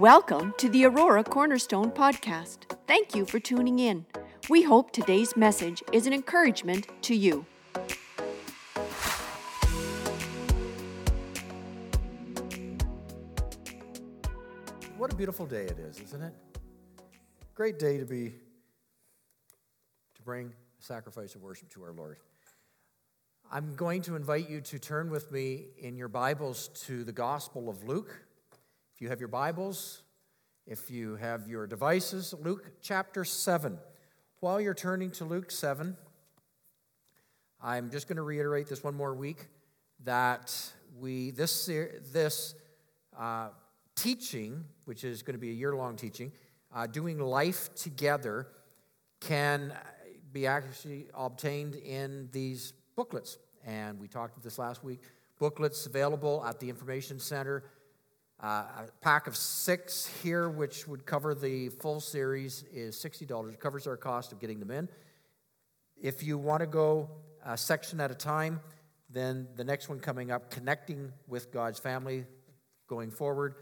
Welcome to the Aurora Cornerstone Podcast. Thank you for tuning in. We hope today's message is an encouragement to you. What a beautiful day it is, isn't it? Great day to bring a sacrifice of worship to our Lord. I'm going to invite you to turn with me in your Bibles to the Gospel of Luke. If you have your Bibles, if you have your devices, Luke chapter 7. While you're turning to Luke 7, I'm just going to reiterate this one more week, that this teaching, which is going to be a year-long teaching, doing life together, can be actually obtained in these booklets. And we talked about this last week. Booklets available at the Information Center. A pack of 6 here, which would cover the full series, is $60. It covers our cost of getting them in. If you want to go a section at a time, then the next one coming up, Connecting with God's Family, going forward,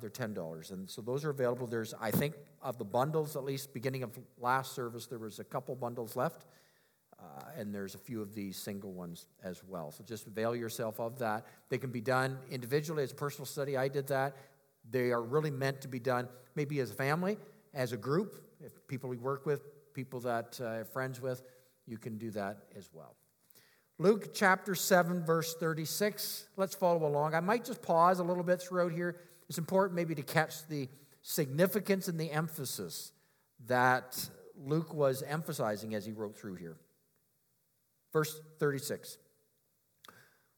they're $10. And so those are available. There's, I think, of the bundles, at least beginning of last service, there was a couple bundles left, and there's a few of these single ones as well. So just avail yourself of that. They can be done individually as a personal study. I did that. They are really meant to be done maybe as a family, as a group, if people we work with, people that are friends with, you can do that as well. Luke chapter 7, verse 36. Let's follow along. I might just pause a little bit throughout here. It's important maybe to catch the significance and the emphasis that Luke was emphasizing as he wrote through here. Verse 36,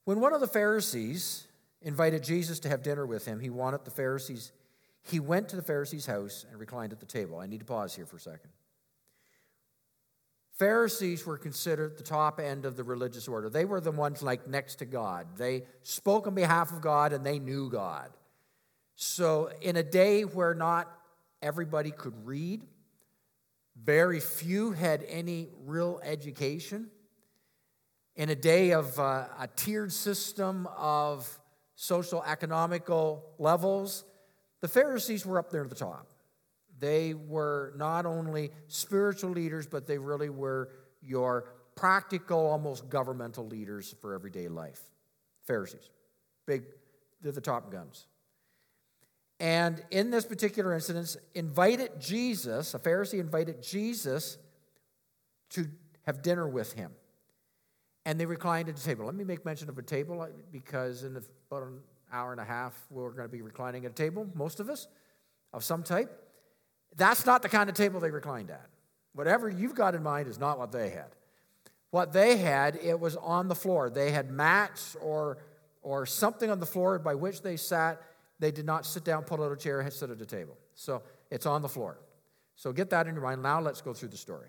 when one of the Pharisees invited Jesus to have dinner with him, he went to the Pharisee's house and reclined at the table. I need to pause here for a second. Pharisees were considered the top end of the religious order. They were the ones like next to God. They spoke on behalf of God and they knew God. So in a day where not everybody could read, very few had any real education, in a day of a tiered system of social economical levels, the Pharisees were up there at the top. They were not only spiritual leaders, but they really were your practical, almost governmental leaders for everyday life. Pharisees, big, they're the top guns. And in this particular incident, a Pharisee invited Jesus to have dinner with him. And they reclined at the table. Let me make mention of a table because in about an hour and a half, we're going to be reclining at a table, most of us, of some type. That's not the kind of table they reclined at. Whatever you've got in mind is not what they had. What they had, it was on the floor. They had mats or something on the floor by which they sat. They did not sit down, pull out a chair, and sit at a table. So it's on the floor. So get that in your mind. Now let's go through the story.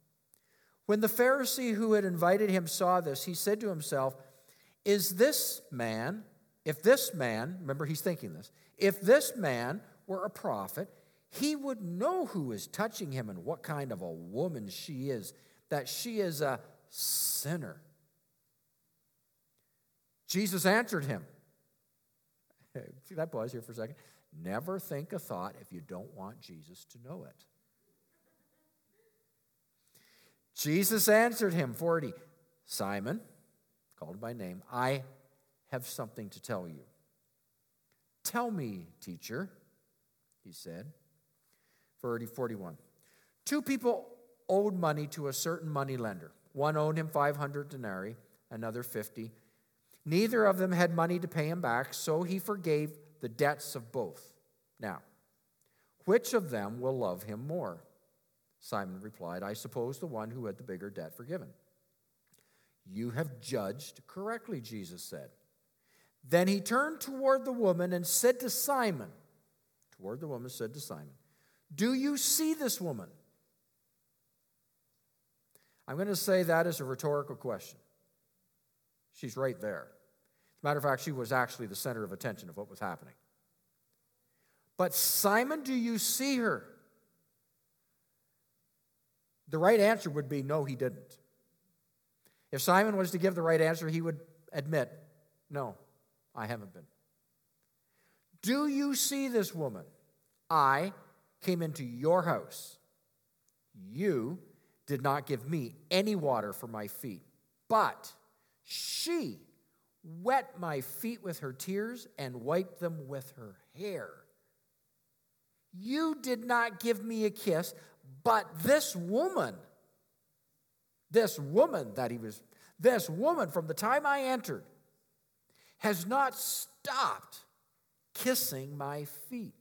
When the Pharisee who had invited him saw this, he said to himself, if this man were a prophet, he would know who is touching him and what kind of a woman she is, that she is a sinner. Jesus answered him. See that pause here for a second? Never think a thought if you don't want Jesus to know it. Jesus answered him, 40, Simon, called by name, I have something to tell you. Tell me, teacher, he said. 41, 2 people owed money to a certain money lender. One owed him 500 denarii, another 50. Neither of them had money to pay him back, so he forgave the debts of both. Now, which of them will love him more? Simon replied, I suppose the one who had the bigger debt forgiven. You have judged correctly, Jesus said. Then he turned toward the woman and said to Simon, The word of the woman said to Simon, "Do you see this woman?" I'm going to say that is a rhetorical question. She's right there. As a matter of fact, she was actually the center of attention of what was happening. But Simon, do you see her? The right answer would be no, he didn't. If Simon was to give the right answer, he would admit, no, I haven't been. Do you see this woman? I came into your house. You did not give me any water for my feet, but she wet my feet with her tears and wiped them with her hair. You did not give me a kiss, but this woman from the time I entered has not stopped kissing my feet.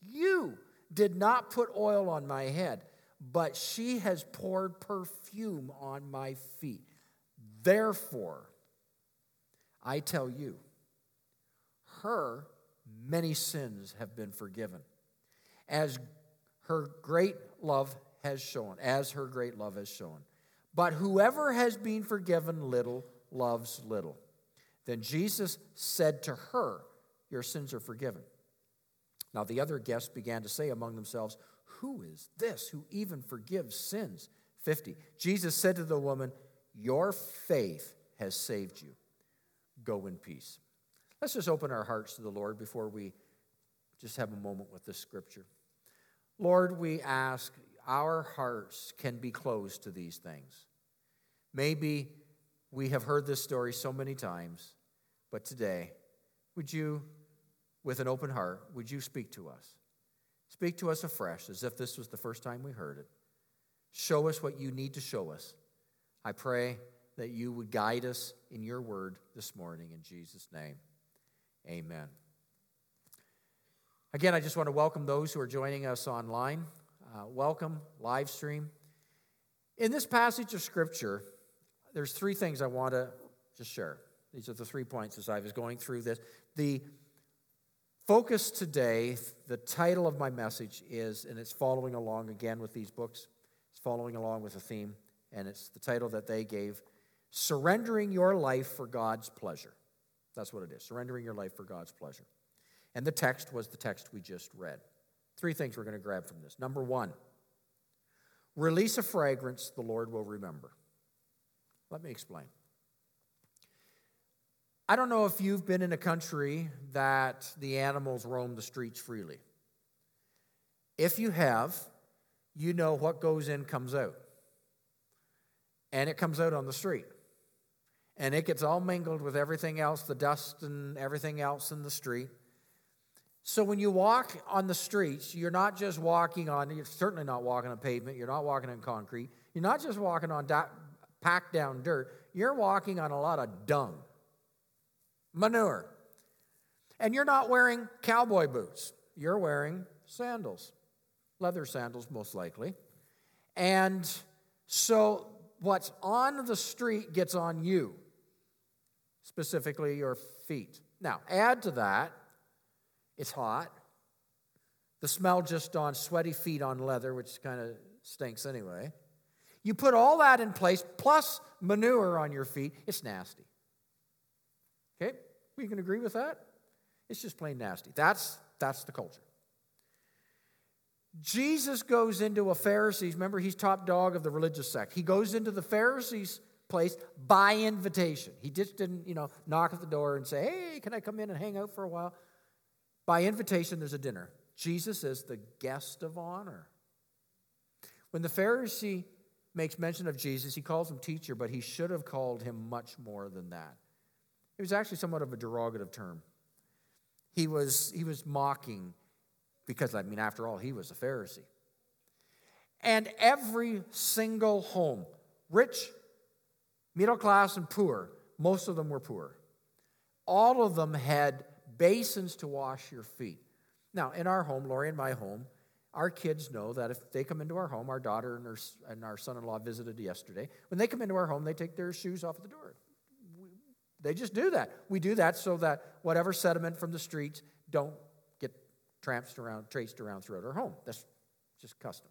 You did not put oil on my head, but she has poured perfume on my feet. Therefore, I tell you, her many sins have been forgiven, as her great love has shown. But whoever has been forgiven little loves little. Then Jesus said to her, "Your sins are forgiven." Now the other guests began to say among themselves, "Who is this who even forgives sins?" 50. Jesus said to the woman, "Your faith has saved you. Go in peace." Let's just open our hearts to the Lord before we just have a moment with this scripture. Lord, we ask our hearts can be closed to these things. Maybe we have heard this story so many times, but today, would you, with an open heart, would you speak to us? Speak to us afresh, as if this was the first time we heard it. Show us what you need to show us. I pray that you would guide us in your word this morning. In Jesus' name, amen. Again, I just want to welcome those who are joining us online. Welcome, live stream. In this passage of Scripture, there's three things I want to just share. These are the 3 points as I was going through this. The focus today, the title of my message is, and it's following along again with these books, it's following along with the theme, and it's the title that they gave, Surrendering Your Life for God's Pleasure. That's what it is, surrendering your life for God's pleasure. And the text was the text we just read. Three things we're going to grab from this. Number one, release a fragrance the Lord will remember. Let me explain. I don't know if you've been in a country that the animals roam the streets freely. If you have, you know what goes in comes out. And it comes out on the street. And it gets all mingled with everything else, the dust and everything else in the street. So when you walk on the streets, you're certainly not walking on pavement, you're not walking on concrete, you're not just walking on packed down dirt, you're walking on a lot of dung. Manure. And you're not wearing cowboy boots. You're wearing sandals. Leather sandals, most likely. And so what's on the street gets on you. Specifically your feet. Now, add to that, it's hot. The smell just on sweaty feet on leather, which kind of stinks anyway. You put all that in place, plus manure on your feet. It's nasty. Okay, we can agree with that. It's just plain nasty. That's the culture. Jesus goes into a Pharisees. Remember, he's top dog of the religious sect. He goes into the Pharisees' place by invitation. He just didn't, knock at the door and say, "Hey, can I come in and hang out for a while?" By invitation, there's a dinner. Jesus is the guest of honor. When the Pharisee makes mention of Jesus, he calls him teacher, but he should have called him much more than that. It was actually somewhat of a derogative term. He was mocking because, after all, he was a Pharisee. And every single home, rich, middle class, and poor, most of them were poor. All of them had basins to wash your feet. Now, in our home, Lori and my home, our kids know that if they come into our home, our daughter and our son-in-law visited yesterday. When they come into our home, they take their shoes off at the door. They just do that. We do that so that whatever sediment from the streets don't get traced around throughout our home. That's just custom.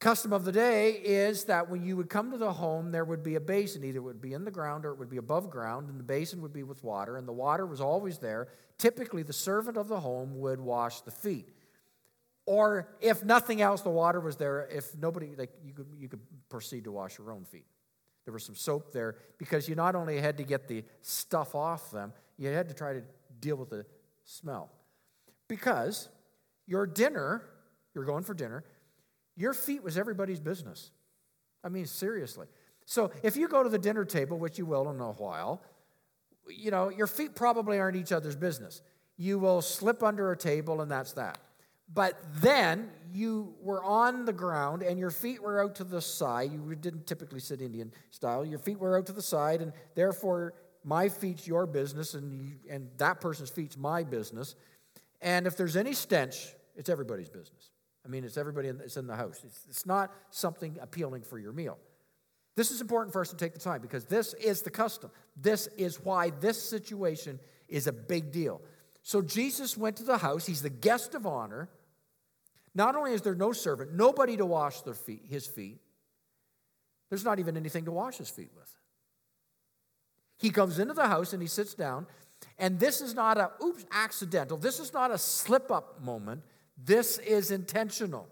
Custom of the day is that when you would come to the home, there would be a basin. Either it would be in the ground or it would be above ground, and the basin would be with water, and the water was always there. Typically, the servant of the home would wash the feet. Or if nothing else, the water was there. If nobody, you could proceed to wash your own feet. There was some soap there because you not only had to get the stuff off them, you had to try to deal with the smell. Because your dinner, you're going for dinner, your feet was everybody's business. I mean, seriously. So if you go to the dinner table, which you will in a while, you know, your feet probably aren't each other's business. You will slip under a table and that's that. But then you were on the ground and your feet were out to the side. You didn't typically sit Indian style. Your feet were out to the side, and therefore my feet's your business and that person's feet's my business. And if there's any stench, it's everybody's business. I mean, it's everybody that's in the house. It's not something appealing for your meal. This is important for us to take the time because this is the custom. This is why this situation is a big deal. So Jesus went to the house. He's the guest of honor. Not only is there no servant, nobody to wash their feet, his feet. There's not even anything to wash his feet with. He comes into the house and he sits down. And this is not a, accidental. This is not a slip-up moment. This is intentional.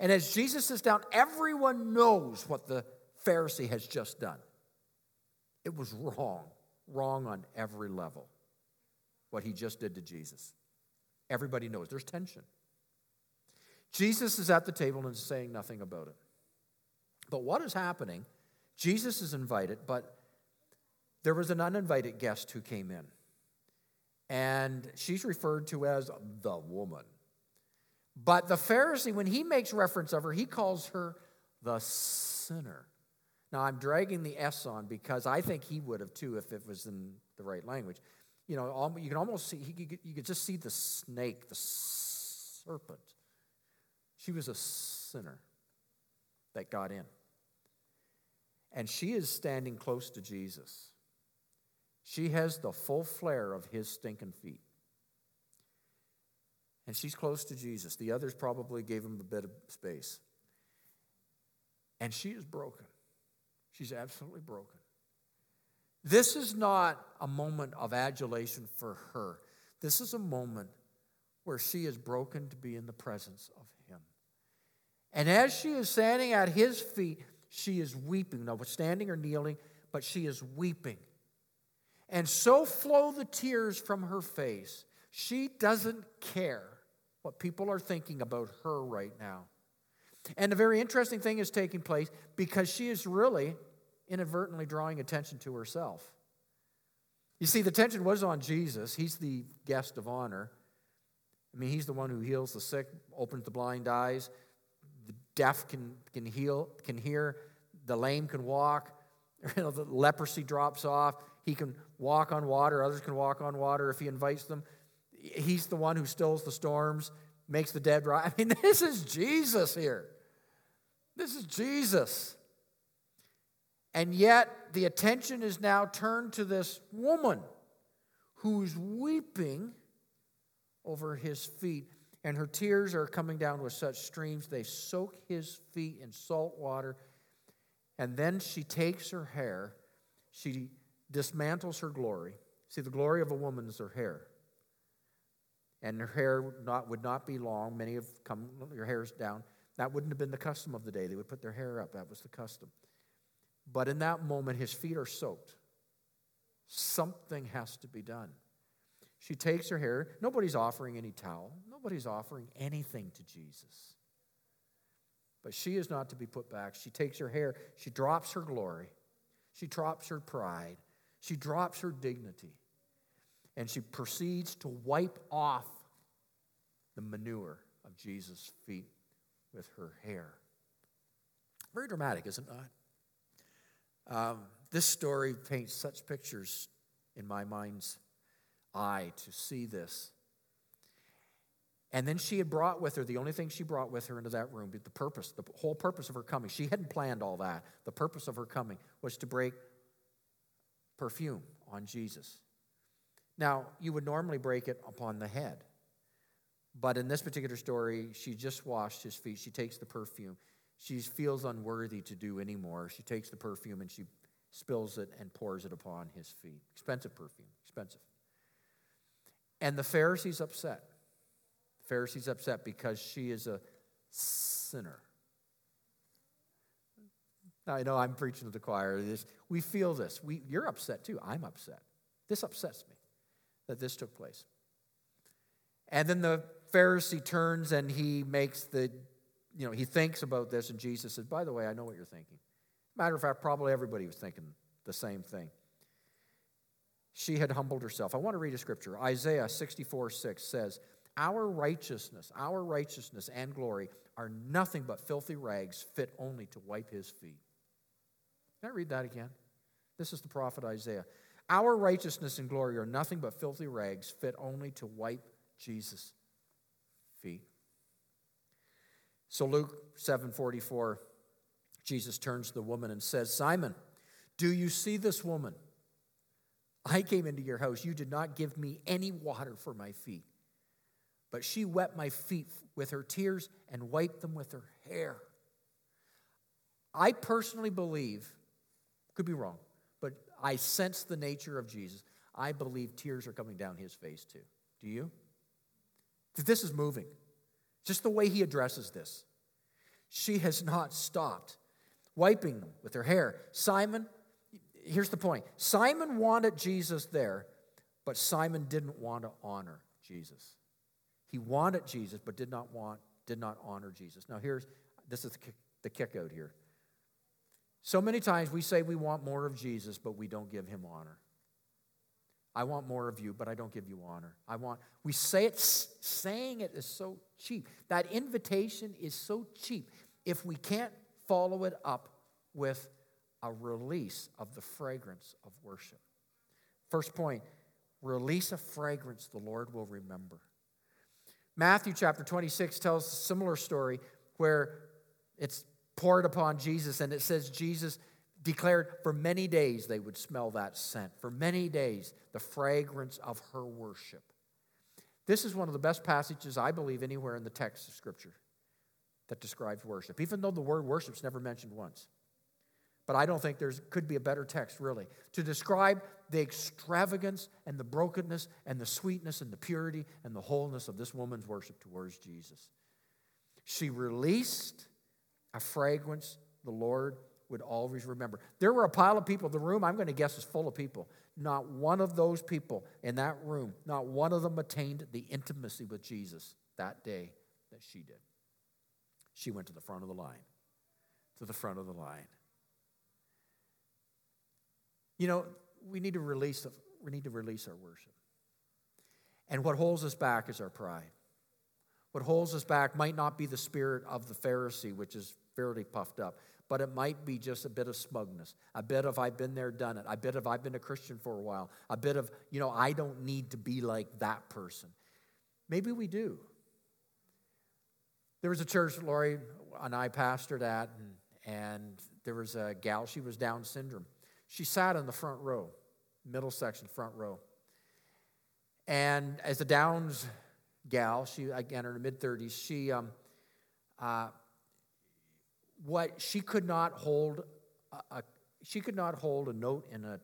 And as Jesus sits down, everyone knows what the Pharisee has just done. It was wrong, wrong on every level, what he just did to Jesus. Everybody knows. There's tension. Jesus is at the table and is saying nothing about it. But what is happening? Jesus is invited, but there was an uninvited guest who came in. And she's referred to as the woman. But the Pharisee, when he makes reference of her, he calls her the sinner. Now, I'm dragging the S on because I think he would have too if it was in the right language. You know, you can almost see, you could just see the snake, the serpent. She was a sinner that got in. And she is standing close to Jesus. She has the full flare of his stinking feet. And she's close to Jesus. The others probably gave him a bit of space. And she is broken. She's absolutely broken. This is not a moment of adulation for her. This is a moment where she is broken to be in the presence of him. And as she is standing at his feet, she is weeping. Now, standing or kneeling, but she is weeping. And so flow the tears from her face. She doesn't care what people are thinking about her right now. And a very interesting thing is taking place because she is really inadvertently drawing attention to herself. You see, the attention was on Jesus. He's the guest of honor. I mean, he's the one who heals the sick, opens the blind eyes. The deaf can hear. The lame can walk. You know, the leprosy drops off. He can walk on water. Others can walk on water if he invites them. He's the one who stills the storms, makes the dead rise. I mean, this is Jesus here. This is Jesus. And yet, the attention is now turned to this woman who's weeping over his feet. And her tears are coming down with such streams. They soak his feet in salt water. And then she takes her hair. She dismantles her glory. See, the glory of a woman is her hair. And her hair would not be long. Many have come, your hair's down. That wouldn't have been the custom of the day. They would put their hair up. That was the custom. But in that moment, his feet are soaked. Something has to be done. She takes her hair. Nobody's offering any towel. Nobody's offering anything to Jesus. But she is not to be put back. She takes her hair. She drops her glory. She drops her pride. She drops her dignity, and she proceeds to wipe off the manure of Jesus' feet with her hair. Very dramatic, is it not? This story paints such pictures in my mind's eye to see this. And then she had brought with her, the only thing she brought with her into that room, the whole purpose of her coming, she hadn't planned all that. The purpose of her coming was to break perfume on Jesus. Now, you would normally break it upon the head. But in this particular story, she just washed his feet. She takes the perfume. She feels unworthy to do anymore. She takes the perfume and she spills it and pours it upon his feet. Expensive perfume, expensive. And the Pharisee's upset. The Pharisee's upset because she is a sinner. Now, I know I'm preaching to the choir. We feel this. You're upset too. I'm upset. This upsets me that this took place. And then the Pharisee turns and he makes he thinks about this, and Jesus says, by the way, I know what you're thinking. Matter of fact, probably everybody was thinking the same thing. She had humbled herself. I want to read a scripture. Isaiah 64:6 says, Our righteousness and glory are nothing but filthy rags fit only to wipe his feet. Can I read that again? This is the prophet Isaiah. Our righteousness and glory are nothing but filthy rags fit only to wipe Jesus' feet. So Luke 7:44, Jesus turns to the woman and says, Simon, do you see this woman? I came into your house. You did not give me any water for my feet, but she wet my feet with her tears and wiped them with her hair. I personally believe, could be wrong, but I sense the nature of Jesus. I believe tears are coming down his face too. Do you? This is moving. Just the way he addresses this. She has not stopped wiping them with her hair. Simon, here's the point. Simon wanted Jesus there, but Simon didn't want to honor Jesus. He wanted Jesus, but did not honor Jesus. Now this is the kick out here. So many times we say we want more of Jesus, but we don't give him honor. I want more of you, but I don't give you honor. We say it, saying it is so cheap. That invitation is so cheap if we can't follow it up with a release of the fragrance of worship. First point, release a fragrance the Lord will remember. Matthew chapter 26 tells a similar story where it's poured upon Jesus, and it says Jesus declared for many days they would smell that scent. For many days, the fragrance of her worship. This is one of the best passages, I believe, anywhere in the text of Scripture that describes worship, even though the word worship is never mentioned once. But I don't think there could be a better text, really, to describe the extravagance and the brokenness and the sweetness and the purity and the wholeness of this woman's worship towards Jesus. She released a fragrance the Lord would always remember. There were a pile of people. The room, I'm going to guess, is full of people. Not one of those people in that room, not one of them attained the intimacy with Jesus that day that she did. She went to the front of the line, to the front of the line. You know, we need to release our worship. And what holds us back is our pride. What holds us back might not be the spirit of the Pharisee, which is fairly puffed up, but it might be just a bit of smugness, a bit of I've been there, done it, a bit of I've been a Christian for a while, a bit of, I don't need to be like that person. Maybe we do. There was a church Lori and I pastored at, and there was a gal, she was Down syndrome. She sat in the front row, middle section, front row. And as a Downs gal, she, again, in her mid-30s, she, she could not hold a note in a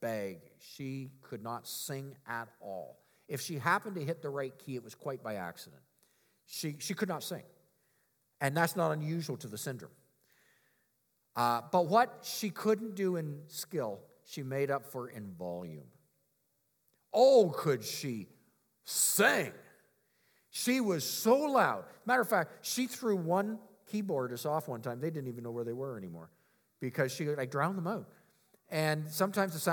bag. She could not sing at all. If she happened to hit the right key, it was quite by accident. She could not sing. And that's not unusual to the syndrome. But what she couldn't do in skill, she made up for in volume. Oh, could she sing? She was so loud. Matter of fact, she threw one keyboardist off one time. They didn't even know where they were anymore because she drowned them out. And sometimes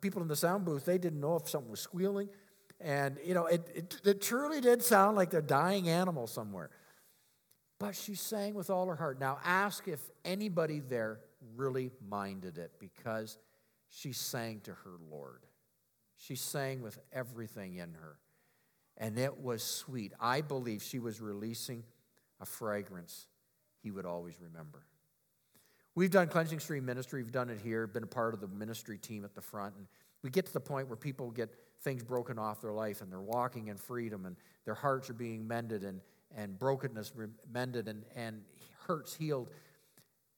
people in the sound booth, they didn't know if something was squealing. And, it truly did sound like a dying animal somewhere. But she sang with all her heart. Now, ask if anybody there really minded it, because she sang to her Lord. She sang with everything in her, and it was sweet. I believe she was releasing a fragrance he would always remember. We've done Cleansing Stream Ministry. We've done it here, been a part of the ministry team at the front, and we get to the point where people get things broken off their life, and they're walking in freedom, and their hearts are being mended, and brokenness mended, and hurts healed.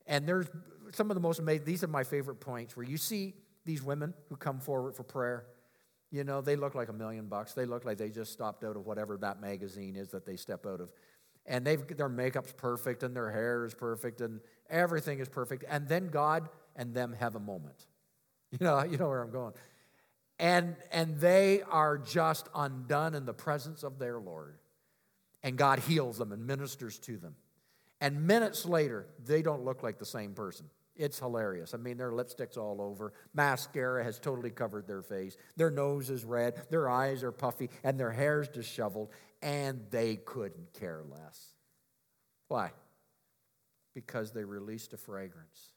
And there's some of the most amazing, these are my favorite points, where you see these women who come forward for prayer. You know, they look like $1 million bucks. They look like they just stopped out of whatever that magazine is that they step out of. And their makeup's perfect, and their hair is perfect, and everything is perfect. And then God and them have a moment. You know where I'm going. And they are just undone in the presence of their Lord. And God heals them and ministers to them. And minutes later, they don't look like the same person. It's hilarious. I mean, their lipstick's all over. Mascara has totally covered their face. Their nose is red. Their eyes are puffy. And their hair's disheveled. And they couldn't care less. Why? Because they released a fragrance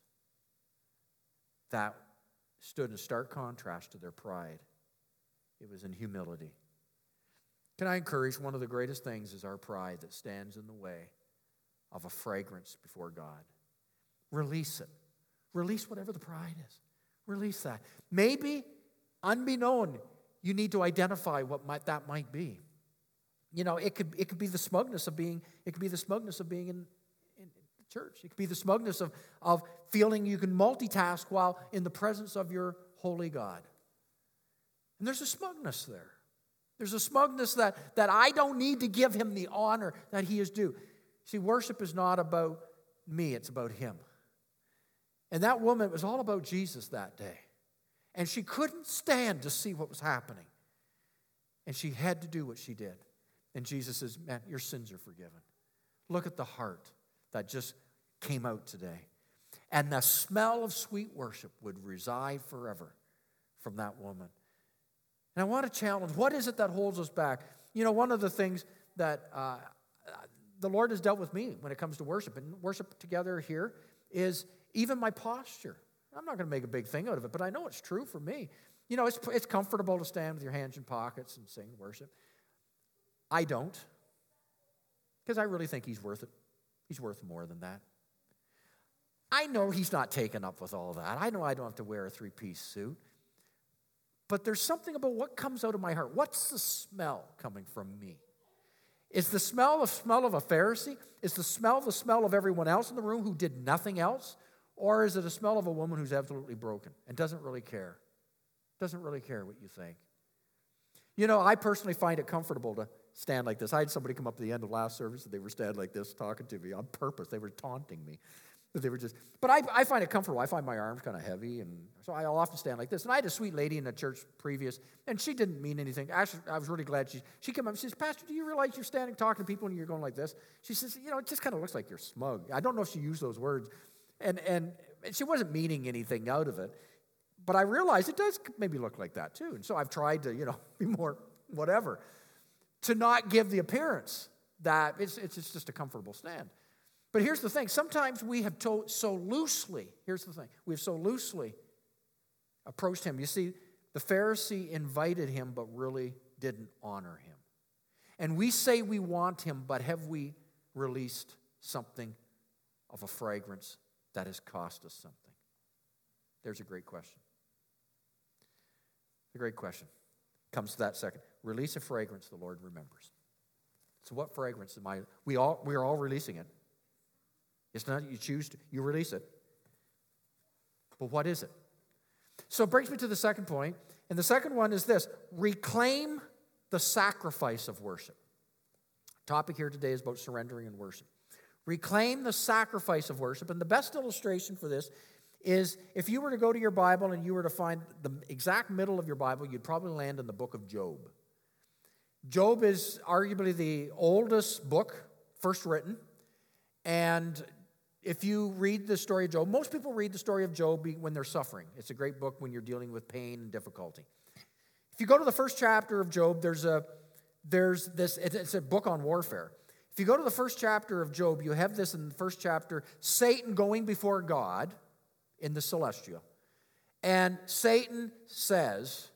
that stood in stark contrast to their pride. It was in humility. Can I encourage, one of the greatest things is our pride that stands in the way of a fragrance before God. Release it. Release whatever the pride is. Release that. Maybe, unbeknown, you need to identify what that might be. You know, it could be the smugness of being, in church. It could be the smugness of feeling you can multitask while in the presence of your holy God. And there's a smugness there. There's a smugness that I don't need to give him the honor that he is due. See, worship is not about me, it's about him. And that woman, it was all about Jesus that day. And she couldn't stand to see what was happening. And she had to do what she did. And Jesus says, man, your sins are forgiven. Look at the heart that just came out today. And the smell of sweet worship would reside forever from that woman. And I want to challenge, what is it that holds us back? You know, one of the things that the Lord has dealt with me when it comes to worship, and worship together here, is even my posture. I'm not going to make a big thing out of it, but I know it's true for me. You know, it's comfortable to stand with your hands in pockets and sing worship. I don't, because I really think he's worth it. He's worth more than that. I know he's not taken up with all that. I know I don't have to wear a three-piece suit. But there's something about what comes out of my heart. What's the smell coming from me? Is the smell the smell of a Pharisee? Is the smell of everyone else in the room who did nothing else? Or is it a smell of a woman who's absolutely broken and doesn't really care? Doesn't really care what you think. You know, I personally find it comfortable to stand like this. I had somebody come up at the end of last service and they were standing like this talking to me on purpose. They were taunting me. But I find it comfortable. I find my arms kind of heavy, and so I'll often stand like this. And I had a sweet lady in the church previous, and she didn't mean anything. Actually, I was really glad she came up and says, Pastor, do you realize you're standing talking to people and you're going like this? She says, you know, it just kind of looks like you're smug. I don't know if she used those words. And she wasn't meaning anything out of it. But I realized it does maybe look like that too. And so I've tried to, you know, be more whatever, to not give the appearance that it's just a comfortable stand. But here's the thing, sometimes we have so loosely approached him. You see, the Pharisee invited him but really didn't honor him. And we say we want him, but have we released something of a fragrance that has cost us something? There's a great question. The great question comes to that second. Release a fragrance the Lord remembers. So what fragrance am I? We are all releasing it. It's not that you choose to, you release it. But what is it? So it brings me to the second point. And the second one is this: reclaim the sacrifice of worship. Topic here today is about surrendering and worship. Reclaim the sacrifice of worship. And the best illustration for this is if you were to go to your Bible and you were to find the exact middle of your Bible, you'd probably land in the book of Job. Job is arguably the oldest book first written. And if you read the story of Job, most people read the story of Job when they're suffering. It's a great book when you're dealing with pain and difficulty. If you go to the first chapter of Job, it's a book on warfare. If you go to the first chapter of Job, you have this in the first chapter, Satan going before God in the celestial. And Satan says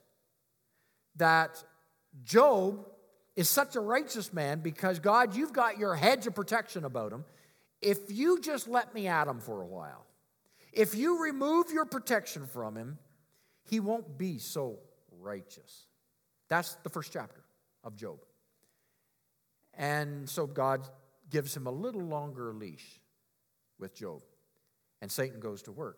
that Job is such a righteous man because, God, you've got your hedge of protection about him. If you just let me at him for a while, if you remove your protection from him, he won't be so righteous. That's the first chapter of Job. And so God gives him a little longer leash with Job. And Satan goes to work.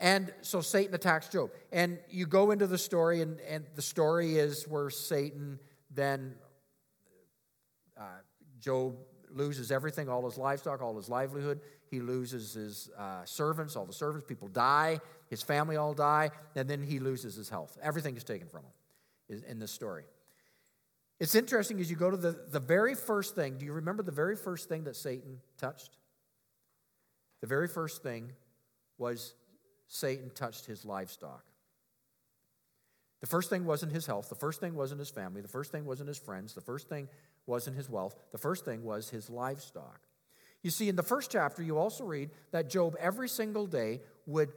And so Satan attacks Job. And you go into the story, and the story is where Satan then, Job loses everything, all his livestock, all his livelihood. He loses his servants, all the servants. People die. His family all die. And then he loses his health. Everything is taken from him in this story. It's interesting as you go to the very first thing. Do you remember the very first thing that Satan touched? The very first thing was Satan touched his livestock. The first thing wasn't his health. The first thing wasn't his family. The first thing wasn't his friends. The first thing wasn't his wealth. The first thing was his livestock. You see, in the first chapter, you also read that Job every single day would,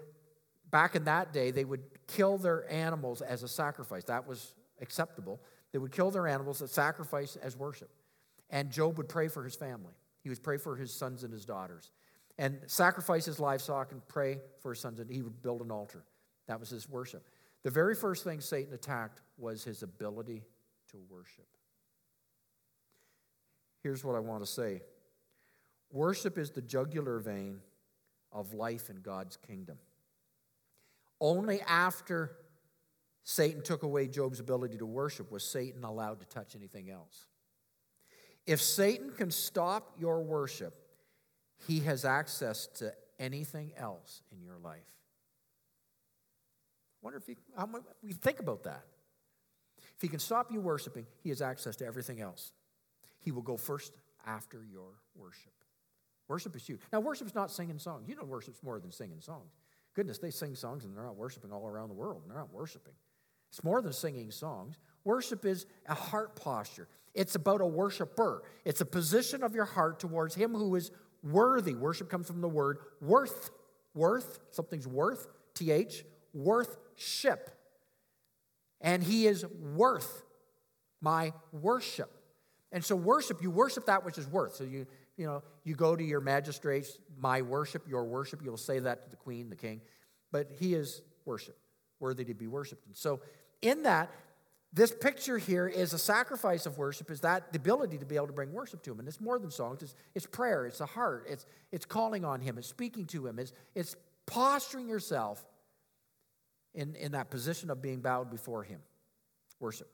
back in that day, they would kill their animals as a sacrifice. That was acceptable. They would kill their animals as sacrifice, as worship. And Job would pray for his family. He would pray for his sons and his daughters. And sacrifice his livestock and pray for his sons. And he would build an altar. That was his worship. The very first thing Satan attacked was his ability to worship. Here's what I want to say. Worship is the jugular vein of life in God's kingdom. Only after Satan took away Job's ability to worship was Satan allowed to touch anything else. If Satan can stop your worship, he has access to anything else in your life. I wonder if we think about that. If he can stop you worshiping, he has access to everything else. He will go first after your worship. Worship is huge. Now, worship is not singing songs. You know, worship's more than singing songs. Goodness, they sing songs and they're not worshiping all around the world. And they're not worshiping. It's more than singing songs. Worship is a heart posture. It's about a worshiper. It's a position of your heart towards him who is worthy. Worship comes from the word worth. Worth, something's worth, T-H, worth-ship. And he is worth my worship. And so worship, you worship that which is worth. So you go to your magistrates, my worship, your worship. You'll say that to the queen, the king. But he is worship, worthy to be worshiped. And so in that, this picture here is a sacrifice of worship, is that the ability to be able to bring worship to him. And it's more than songs. It's prayer. It's the heart. It's calling on him. It's speaking to him. It's posturing yourself in that position of being bowed before him. Worship.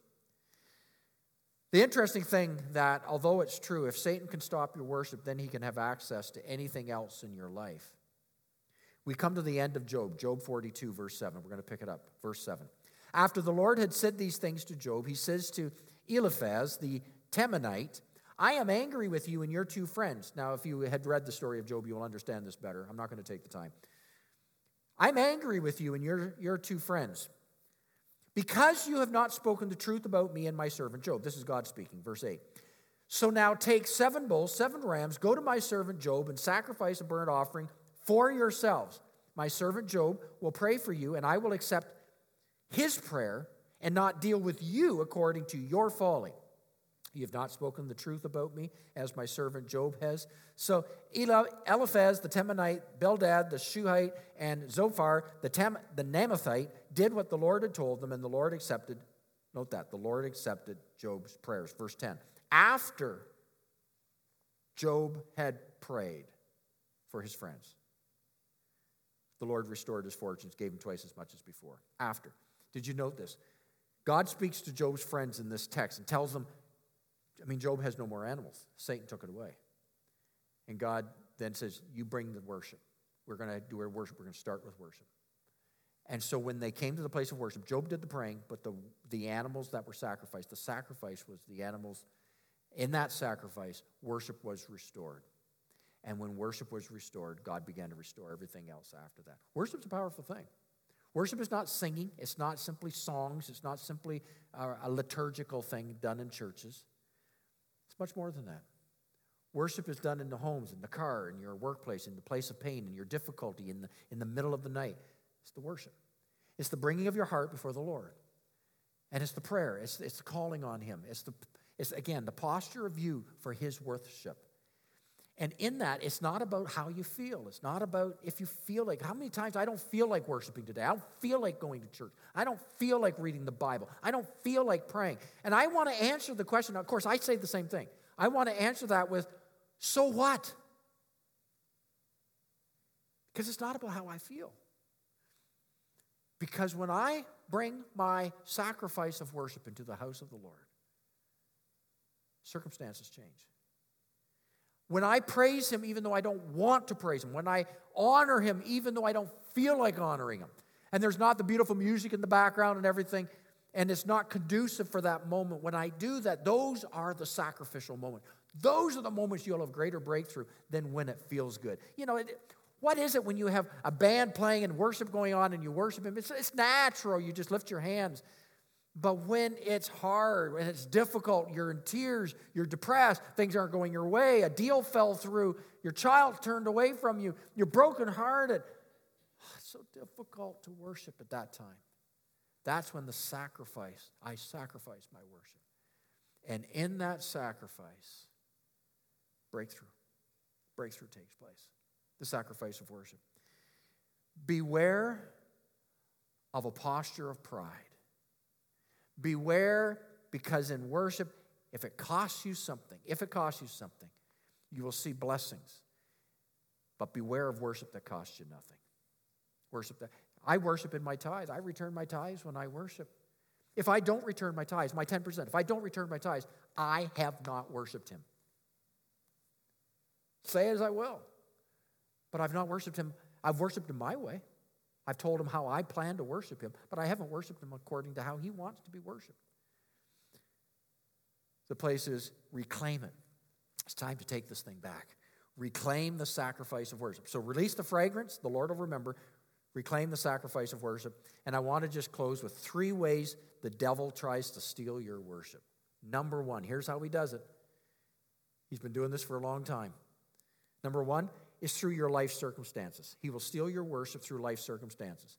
The interesting thing that, although it's true, if Satan can stop your worship, then he can have access to anything else in your life. We come to the end of Job. Job 42, verse 7. We're going to pick it up. Verse 7. After the Lord had said these things to Job, he says to Eliphaz, the Temanite, I am angry with you and your two friends. Now, if you had read the story of Job, you will understand this better. I'm not going to take the time. I'm angry with you and your two friends because you have not spoken the truth about me and my servant Job. This is God speaking, verse 8. So now take 7 bulls, 7 rams, go to my servant Job and sacrifice a burnt offering for yourselves. My servant Job will pray for you, and I will accept his prayer and not deal with you according to your folly. You have not spoken the truth about me, as my servant Job has. So Eliphaz the Temanite, Bildad the Shuhite, and Zophar the Namathite did what the Lord had told them, and the Lord accepted, note that, the Lord accepted Job's prayers. Verse 10, after Job had prayed for his friends, the Lord restored his fortunes, gave him twice as much as before. After. Did you note this? God speaks to Job's friends in this text and tells them, Job has no more animals. Satan took it away. And God then says, you bring the worship. We're going to do our worship. We're going to start with worship. And so when they came to the place of worship, Job did the praying, but the animals that were sacrificed, the sacrifice was the animals. In that sacrifice, worship was restored. And when worship was restored, God began to restore everything else after that. Worship's a powerful thing. Worship is not singing. It's not simply songs. It's not simply a liturgical thing done in churches. It's much more than that. Worship is done in the homes, in the car, in your workplace, in the place of pain, in your difficulty, in the middle of the night. It's the worship. It's the bringing of your heart before the Lord. And it's the prayer. It's the calling on him. It's, again, the posture of you for his worship. And in that, it's not about how you feel. It's not about if you feel like, how many times I don't feel like worshiping today. I don't feel like going to church. I don't feel like reading the Bible. I don't feel like praying. And I want to answer the question. Of course, I say the same thing. I want to answer that with, so what? Because it's not about how I feel. Because when I bring my sacrifice of worship into the house of the Lord, circumstances change. When I praise him even though I don't want to praise him. When I honor him even though I don't feel like honoring him. And there's not the beautiful music in the background and everything. And it's not conducive for that moment. When I do that, those are the sacrificial moments. Those are the moments you'll have greater breakthrough than when it feels good. You know, what is it when you have a band playing and worship going on and you worship him? It's natural. You just lift your hands. But when it's hard, when it's difficult, you're in tears, you're depressed, things aren't going your way, a deal fell through, your child turned away from you, you're brokenhearted. Oh, it's so difficult to worship at that time. That's when I sacrifice my worship. And in that sacrifice, breakthrough takes place. The sacrifice of worship. Beware of a posture of pride. Beware, because in worship, if it costs you something, you will see blessings. But beware of worship that costs you nothing. I worship in my tithes. I return my tithes when I worship. If I don't return my tithes, my 10%, if I don't return my tithes, I have not worshiped him. Say it as I will. But I've not worshiped him. I've worshiped him my way. I've told him how I plan to worship him, but I haven't worshiped him according to how he wants to be worshiped. The place is reclaim it. It's time to take this thing back. Reclaim the sacrifice of worship. So release the fragrance. The Lord will remember. Reclaim the sacrifice of worship. And I want to just close with 3 ways the devil tries to steal your worship. Number 1, here's how he does it. He's been doing this for a long time. Number 1, is through your life circumstances. He will steal your worship through life circumstances.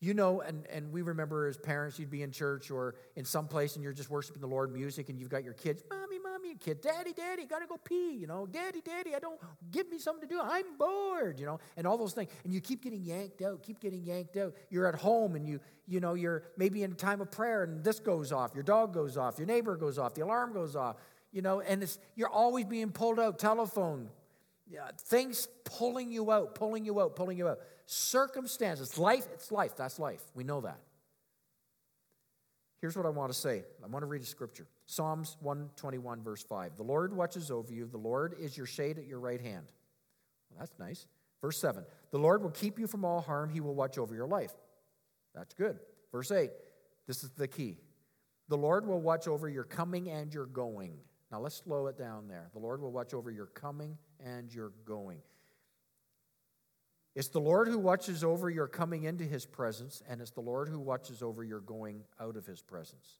You know, and we remember as parents, you'd be in church or in some place and you're just worshiping the Lord music and you've got your kids, mommy, kid, daddy, gotta go pee, you know, daddy, I don't, give me something to do, I'm bored, you know, and all those things. And you keep getting yanked out, You're at home and you know, you're maybe in a time of prayer and this goes off, your dog goes off, your neighbor goes off, the alarm goes off, you know, and you're always being pulled out, telephone, yeah, things pulling you out. Circumstances, life. That's life. We know that. Here's what I want to say. I want to read a scripture. Psalms 121, verse 5. The Lord watches over you. The Lord is your shade at your right hand. Well, that's nice. Verse 7. The Lord will keep you from all harm. He will watch over your life. That's good. Verse 8. This is the key. The Lord will watch over your coming and your going. Now, let's slow it down there. The Lord will watch over your coming and your going. It's the Lord who watches over your coming into his presence, and it's the Lord who watches over your going out of his presence.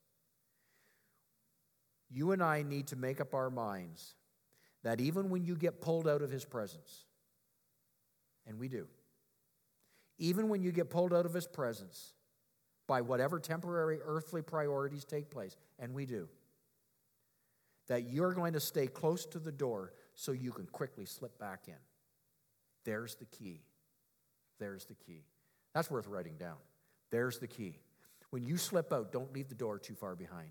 You and I need to make up our minds that even when you get pulled out of his presence, and we do, even when you get pulled out of his presence by whatever temporary earthly priorities take place, and we do, that you're going to stay close to the door so you can quickly slip back in. There's the key. That's worth writing down. There's the key. When you slip out, don't leave the door too far behind.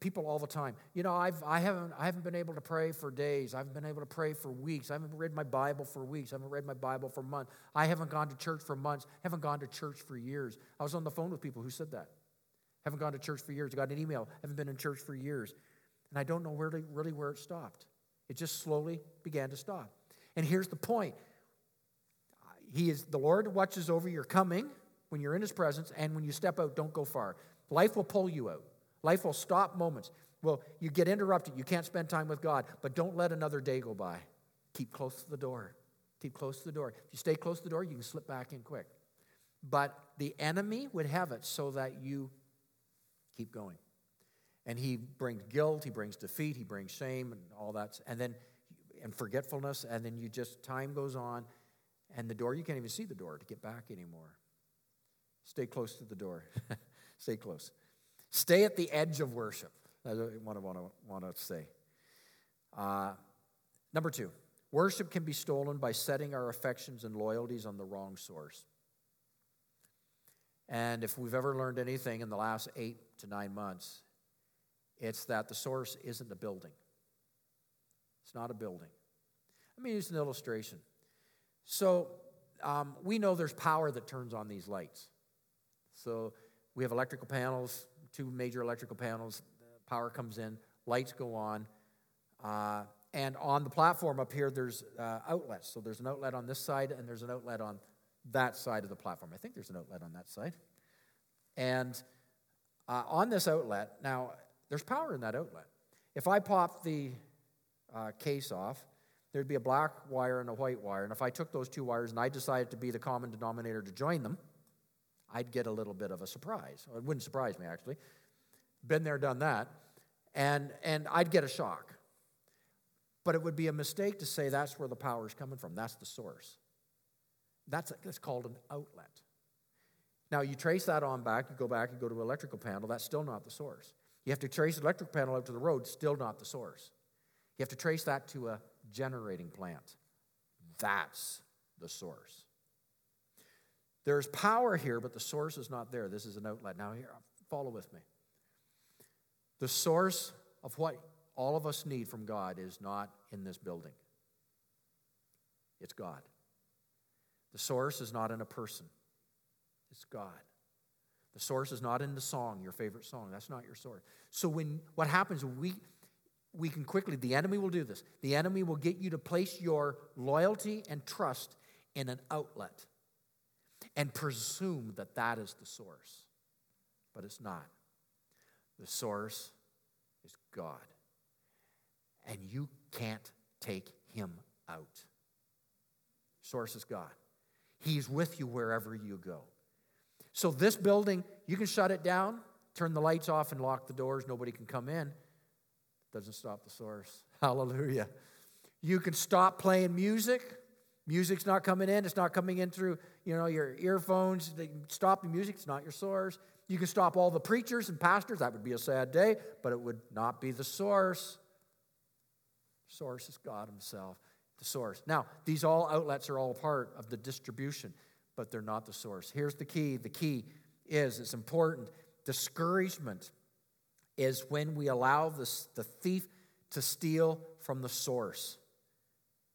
People all the time, you know, I haven't been able to pray for days. I haven't been able to pray for weeks. I haven't read my Bible for weeks. I haven't read my Bible for months. I haven't gone to church for months. I haven't gone to church for years. I was on the phone with people who said that. Haven't gone to church for years. I got an email. Haven't been in church for years. And I don't know really where it stopped. It just slowly began to stop. And here's the point. The Lord watches over your coming when you're in his presence, and when you step out, don't go far. Life will pull you out. Life will stop moments. Well, you get interrupted. You can't spend time with God, but don't let another day go by. Keep close to the door. If you stay close to the door, you can slip back in quick. But the enemy would have it so that you keep going. And he brings guilt, he brings defeat, he brings shame and all that. And forgetfulness, and then time goes on, and the door, you can't even see the door to get back anymore. Stay close to the door. Stay close. Stay at the edge of worship. That's what I want to say. Number two, worship can be stolen by setting our affections and loyalties on the wrong source. And if we've ever learned anything in the last 8 to 9 months, it's that the source isn't a building. It's not a building. Let me use an illustration. So we know there's power that turns on these lights. So we have electrical panels, 2 major electrical panels. Power comes in, lights go on. And on the platform up here, there's outlets. So there's an outlet on this side, and there's an outlet on that side of the platform. I think there's an outlet on that side. And on this outlet, now, there's power in that outlet. If I pop the case off, there'd be a black wire and a white wire. And if I took those 2 wires and I decided to be the common denominator to join them, I'd get a little bit of a surprise. It wouldn't surprise me, actually. Been there, done that. And I'd get a shock. But it would be a mistake to say that's where the power is coming from. That's the source. That's called an outlet. Now, you trace that on back. You go back and go to electrical panel. That's still not the source. You have to trace the electric panel out to the road. Still not the source. You have to trace that to a generating plant. That's the source. There's power here, but the source is not there. This is an outlet. Now, here, follow with me. The source of what all of us need from God is not in this building. It's God. The source is not in a person. It's God. The source is not in the song, your favorite song. That's not your source. So what happens, we can quickly, the enemy will do this. The enemy will get you to place your loyalty and trust in an outlet and presume that that is the source. But it's not. The source is God. And you can't take him out. Source is God. He's with you wherever you go. So this building, you can shut it down, turn the lights off and lock the doors. Nobody can come in. Doesn't stop the source. Hallelujah. You can stop playing music. Music's not coming in. It's not coming in through, your earphones. They stop the music. It's not your source. You can stop all the preachers and pastors. That would be a sad day, but it would not be the source. Source is God himself, the source. Now, these all outlets are all part of the distribution, but they're not the source. Here's the key. The key is, it's important, discouragement is when we allow the thief to steal from the source.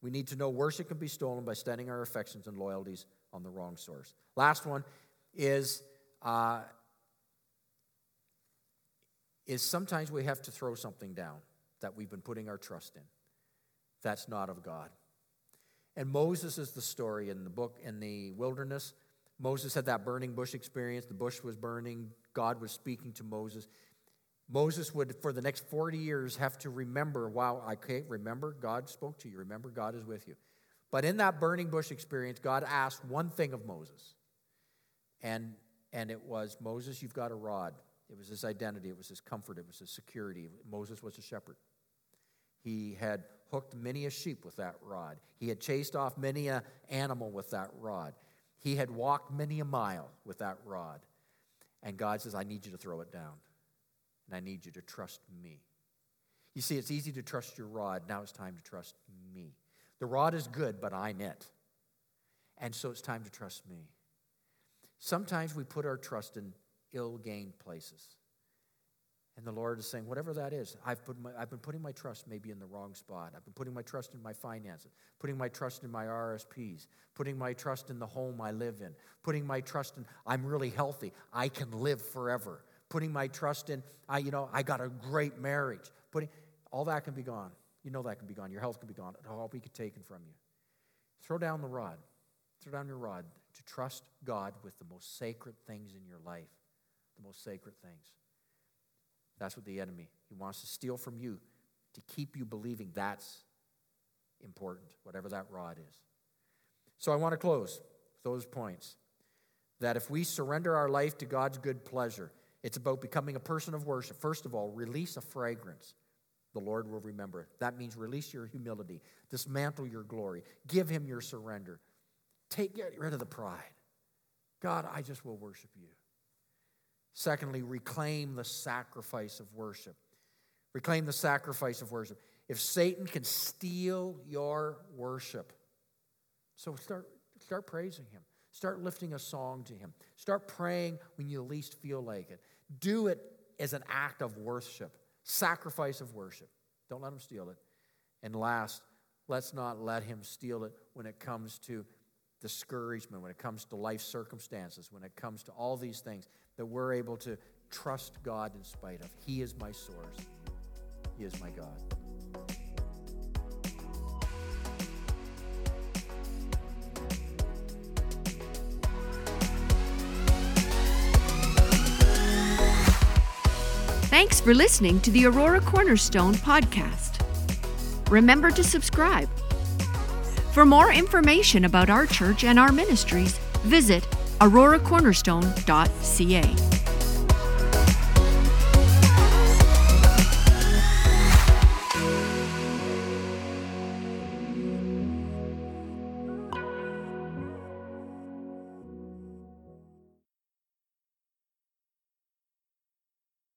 We need to know worship can be stolen by setting our affections and loyalties on the wrong source. Last one is sometimes we have to throw something down that we've been putting our trust in. That's not of God. And Moses is the story in the book, in the wilderness. Moses had that burning bush experience. The bush was burning. God was speaking to Moses. Moses would, for the next 40 years, have to remember, wow, I can't remember God spoke to you. Remember, God is with you. But in that burning bush experience, God asked one thing of Moses. And it was, Moses, you've got a rod. It was his identity. It was his comfort. It was his security. Moses was a shepherd. He had hooked many a sheep with that rod. He had chased off many an animal with that rod. He had walked many a mile with that rod. And God says, I need you to throw it down. And I need you to trust me. You see, it's easy to trust your rod. Now it's time to trust me. The rod is good, but I'm it. And so it's time to trust me. Sometimes we put our trust in ill-gained places. And the Lord is saying, whatever that is, I've been putting my trust maybe in the wrong spot. I've been putting my trust in my finances, putting my trust in my RSPs, putting my trust in the home I live in, putting my trust in I'm really healthy, I can live forever, putting my trust in I got a great marriage. Putting all that can be gone. You know that can be gone. Your health can be gone. It'll all be taken from you. Throw down the rod. Throw down your rod to trust God with the most sacred things in your life. The most sacred things. That's what the enemy, he wants to steal from you to keep you believing that's important, whatever that rod is. So I want to close with those points. That if we surrender our life to God's good pleasure, it's about becoming a person of worship. First of all, release a fragrance. The Lord will remember. That means release your humility. Dismantle your glory. Give him your surrender. Get rid of the pride. God, I just will worship you. Secondly, reclaim the sacrifice of worship. Reclaim the sacrifice of worship. if Satan can steal your worship. So start praising him. Start lifting a song to him. Start praying when you least feel like it. Do it as an act of worship, sacrifice of worship. Don't let him steal it. And last, let's not let him steal it when it comes to discouragement, when it comes to life circumstances, when it comes to all these things, that we're able to trust God in spite of. He is my source. He is my God. Thanks for listening to the Aurora Cornerstone Podcast. Remember to subscribe. For more information about our church and our ministries, visit auroracornerstone.ca.